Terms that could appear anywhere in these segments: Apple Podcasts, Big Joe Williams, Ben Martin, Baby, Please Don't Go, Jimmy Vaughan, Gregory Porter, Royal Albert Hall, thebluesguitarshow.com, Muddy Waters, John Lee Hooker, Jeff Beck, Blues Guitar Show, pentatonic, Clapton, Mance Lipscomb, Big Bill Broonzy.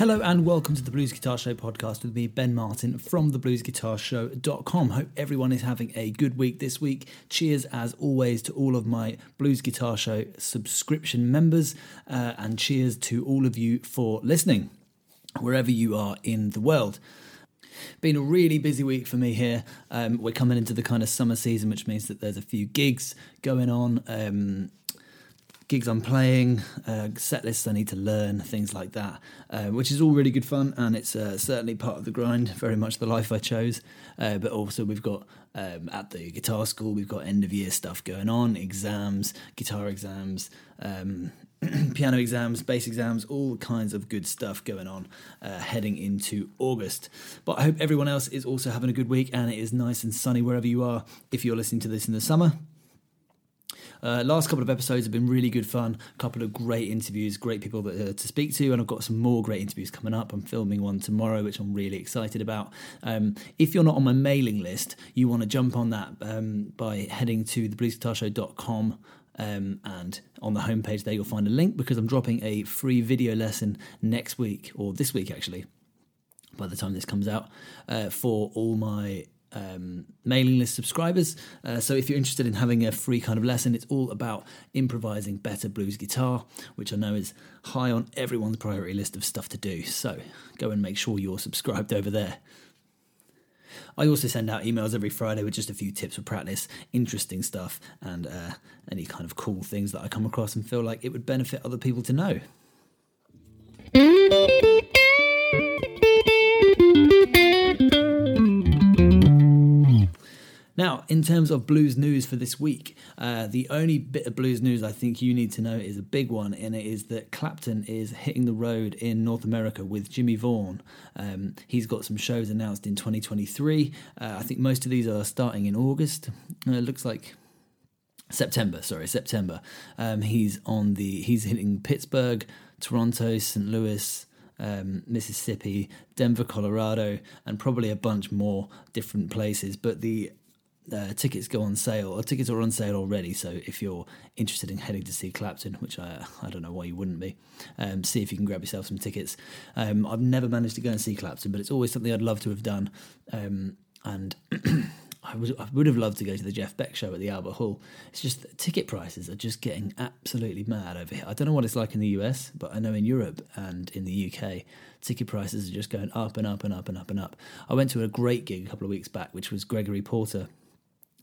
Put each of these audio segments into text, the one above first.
Hello and welcome to the Blues Guitar Show podcast with me, Ben Martin, from thebluesguitarshow.com. Hope everyone is having a good week this week. Cheers, as always, to all of my Blues Guitar Show subscription members, and cheers to all of you for listening, wherever you are in the world. Been a really busy week for me here. We're coming into the kind of summer season, which means that there's a few gigs going on. Gigs I'm playing, set lists I need to learn, things like that, which is all really good fun, and it's certainly part of the grind, very much the life I chose. But also we've got, at the guitar school, we've got end of year stuff going on, exams, guitar exams, piano exams, bass exams, all kinds of good stuff going on heading into August. But I hope everyone else is also having a good week, and it is nice and sunny wherever you are if you're listening to this in the summer. Last couple of episodes have been really good fun. A couple of great interviews, great people to speak to, and I've got some more great interviews coming up. I'm filming one tomorrow, which I'm really excited about. If you're not on my mailing list, you want to jump on that by heading to thebluesguitarshow.com. And on the homepage there, you'll find a link, because I'm dropping a free video lesson next week, or this week actually, by the time this comes out, for all my mailing list subscribers. So if you're interested in having a free kind of lesson, it's all about improvising better blues guitar, which I know is high on everyone's priority list of stuff to do. So go and make sure you're subscribed over there. I also send out emails every Friday with just a few tips for practice, interesting stuff, and any kind of cool things that I come across and feel like it would benefit other people to know. Now, in terms of blues news for this week, the only bit of blues news I think you need to know is a big one, and it is that Clapton is hitting the road in North America with Jimmy Vaughan. He's got some shows announced in 2023. I think most of these are starting in August. It looks like September. He's hitting Pittsburgh, Toronto, St. Louis, Mississippi, Denver, Colorado, and probably a bunch more different places. But the tickets are on sale already, so if you're interested in heading to see Clapton, which I don't know why you wouldn't be, see if you can grab yourself some tickets. I've never managed to go and see Clapton, but it's always something I'd love to have done, and I would have loved to go to the Jeff Beck show at the Albert Hall. It's just that ticket prices are just getting absolutely mad over here. I don't know what it's like in the US, but I know in Europe and in the UK, ticket prices are just going up and up and up and up and up. I went to a great gig a couple of weeks back, which was Gregory Porter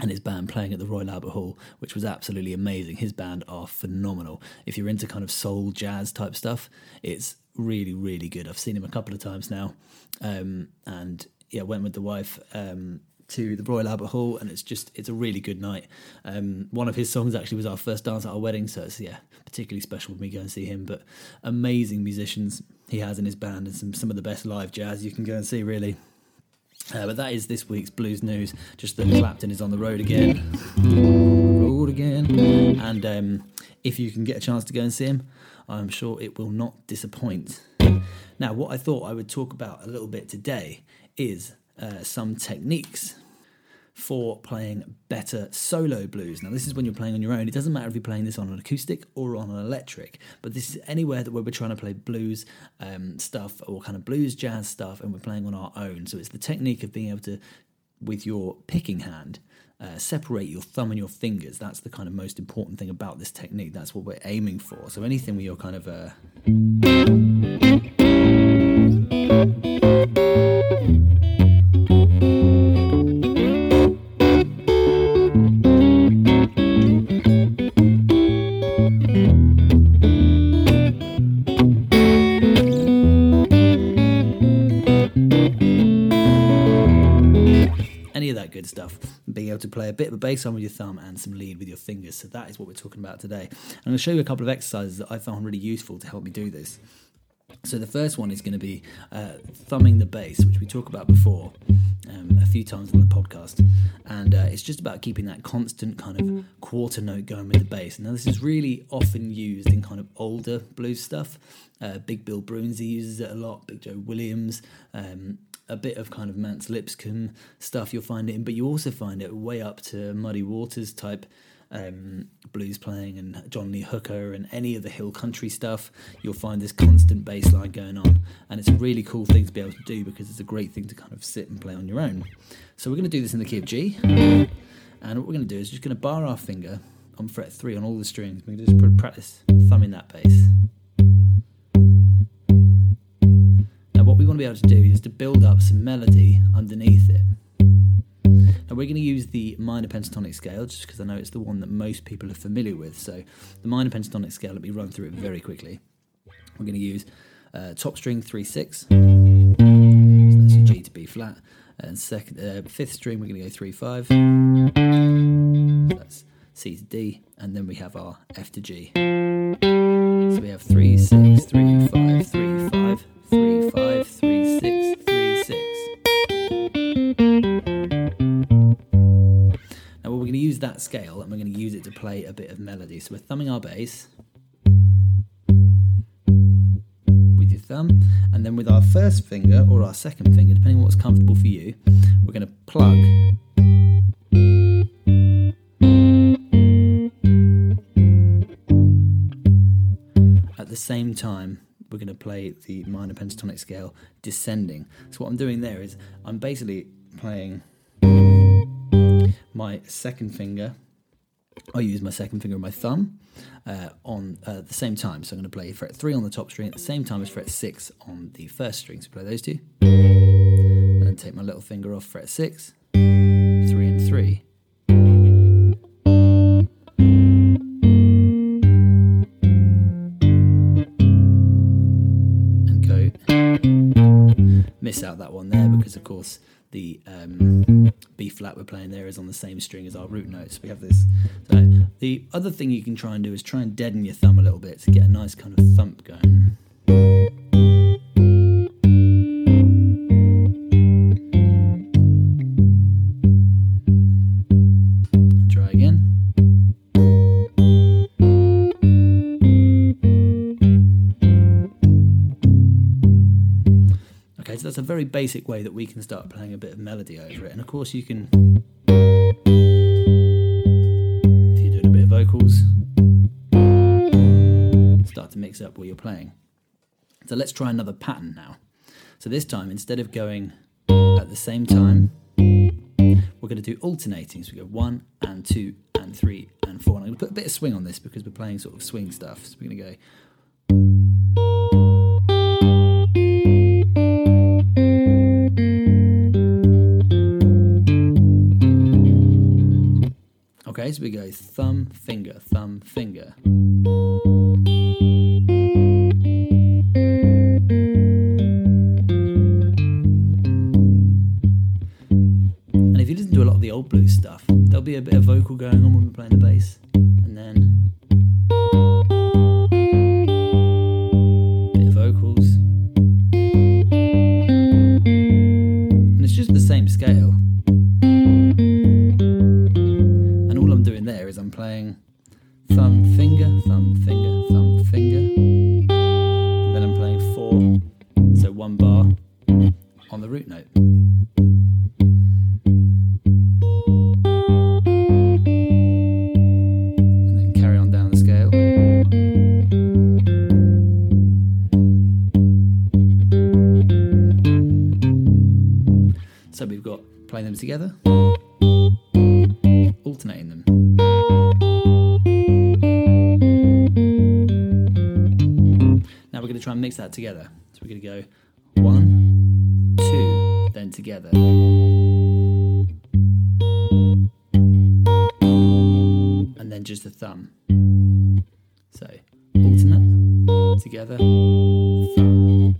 and his band playing at the Royal Albert Hall, which was absolutely amazing. His band are phenomenal. If you're into kind of soul jazz type stuff, it's really, really good. I've seen him a couple of times now, and yeah, went with the wife to the Royal Albert Hall, and it's a really good night. One of his songs actually was our first dance at our wedding, so it's particularly special when we go and see him. But amazing musicians he has in his band, and some of the best live jazz you can go and see, really. But that is this week's blues news. Just that Clapton is on the road again. And if you can get a chance to go and see him, I'm sure it will not disappoint. Now, what I thought I would talk about a little bit today is some techniques for playing better solo blues. Now, this is when you're playing on your own. It doesn't matter if you're playing this on an acoustic or on an electric, but this is anywhere that we're trying to play blues stuff, or kind of blues jazz stuff, and we're playing on our own. So it's the technique of being able to, with your picking hand, separate your thumb and your fingers. That's the kind of most important thing about this technique. That's what we're aiming for. So anything where you're kind of stuff, being able to play a bit of a bass on with your thumb and some lead with your fingers. So that is what we're talking about today. I'm going to show you a couple of exercises that I found really useful to help me do this. So the first one is going to be thumbing the bass, which we talked about before a few times on the podcast, and it's just about keeping that constant kind of quarter note going with the bass. Now, this is really often used in kind of older blues stuff. Big Bill Broonzy uses it a lot, Big Joe Williams, a bit of kind of Mance Lipscomb stuff you'll find it in, but you also find it way up to Muddy Waters type blues playing and John Lee Hooker and any of the hill country stuff, you'll find this constant bass line going on, and it's a really cool thing to be able to do because it's a great thing to kind of sit and play on your own. So we're going to do this in the key of G, and what we're going to do is just going to bar our finger on fret 3 on all the strings. We're going to just practice thumbing that bass. Now what we want to be able to do is to build up some melody underneath it. Now we're going to use the minor pentatonic scale just because I know it's the one that most people are familiar with. So the minor pentatonic scale, let me run through it very quickly. We're going to use top string 3/6, so that's your G to B flat, and fifth string we're going to go 3/5, so that's C to D, and then we have our F to G. So we have 3/6, 3/5, 3/5, 3/5, 3/6, 3/6. Now we're going to use that scale and we're going to use it to play a bit of melody. So we're thumbing our bass with your thumb, and then with our first finger or our second finger, depending on what's comfortable for you, we're going to plug at the same time. We're going to play the minor pentatonic scale descending. So what I'm doing there is I'm basically playing my second finger. I use my second finger and my thumb on at the same time. So I'm going to play fret 3 on the top string at the same time as fret 6 on the first string. So play those two. And then take my little finger off fret 6, 3 and 3. Miss out that one there because of course the B flat we're playing there is on the same string as our root notes. We have this. So the other thing you can try and do is try and deaden your thumb a little bit to get a nice kind of thump going. That's a very basic way that we can start playing a bit of melody over it. And of course you can, if you're doing a bit of vocals, start to mix up what you're playing. So let's try another pattern now. So this time, instead of going at the same time, we're going to do alternating. So we go 1 and 2 and 3 and 4. And I'm going to put a bit of swing on this because we're playing sort of swing stuff. So we're going to go okay, so we go thumb, finger, thumb, finger. And if you listen to a lot of the old blues stuff, there'll be a bit of vocal going on when we're playing the bass. And then a bit of vocals. And it's just the same scale. Playing thumb, finger, thumb, finger, thumb, finger, and then I'm playing 4, so 1 bar on the root note. And then carry on down the scale. So we've got playing them together, alternating them. Try and mix that together. So we're going to go 1, 2, then together. And then just the thumb. So alternate, together, thumb.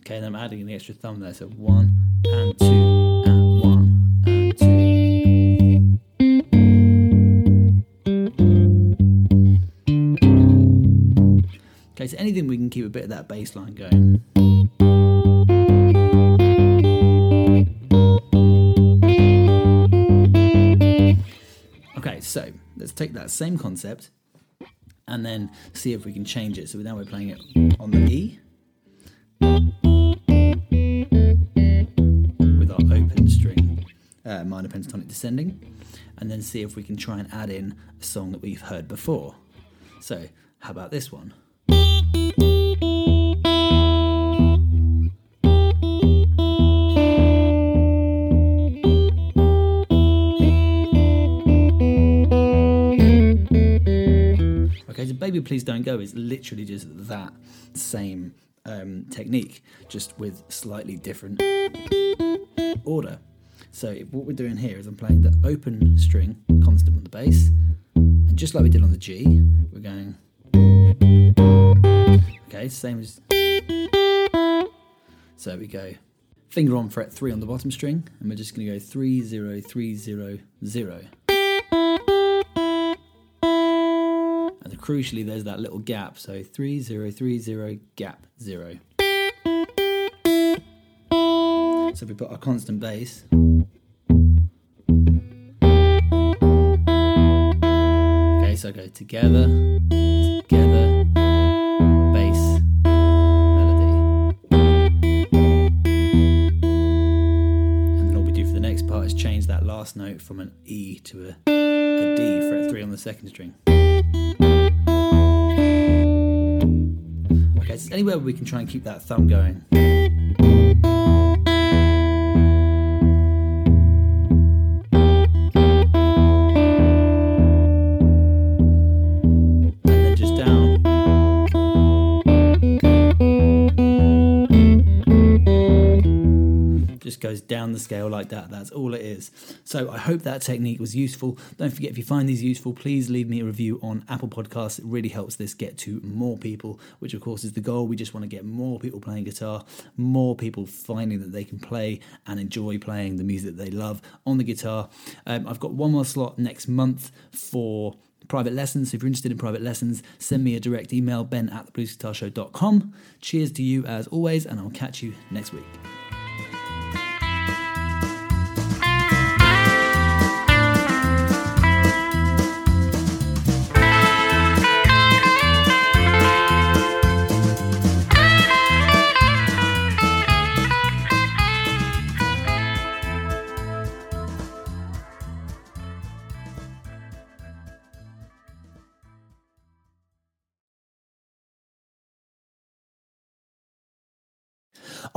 Okay, and I'm adding an extra thumb there. So 1 and 2. Okay, so anything we can keep a bit of that bass line going. Okay, so let's take that same concept and then see if we can change it. So now we're playing it on the E, minor pentatonic descending, and then see if we can try and add in a song that we've heard before. So, how about this one? Okay, so Baby Please Don't Go is literally just that same technique, just with slightly different order. So what we're doing here is I'm playing the open string constant on the bass, and just like we did on the G, we're going, okay, same as, so we go finger on fret 3 on the bottom string, and we're just going to go 3 0 3 0 0, and crucially there's that little gap, so 3 0 3 0 gap 0. So we put our constant bass. Okay, so I go together, together, bass, melody. And then all we do for the next part is change that last note from an E to a D, fret 3 on the second string. Okay, so anywhere where we can try and keep that thumb going. Down the scale like that. That's all it is. So I hope that technique was useful. Don't forget, if you find these useful, please leave me a review on Apple Podcasts. It really helps this get to more people, which of course is the goal. We just want to get more people playing guitar, more people finding that they can play and enjoy playing the music that they love on the guitar. I've got one more slot next month for private lessons. So if you're interested in private lessons, send me a direct email, ben@thebluesguitarshow.com. Cheers to you as always, and I'll catch you next week.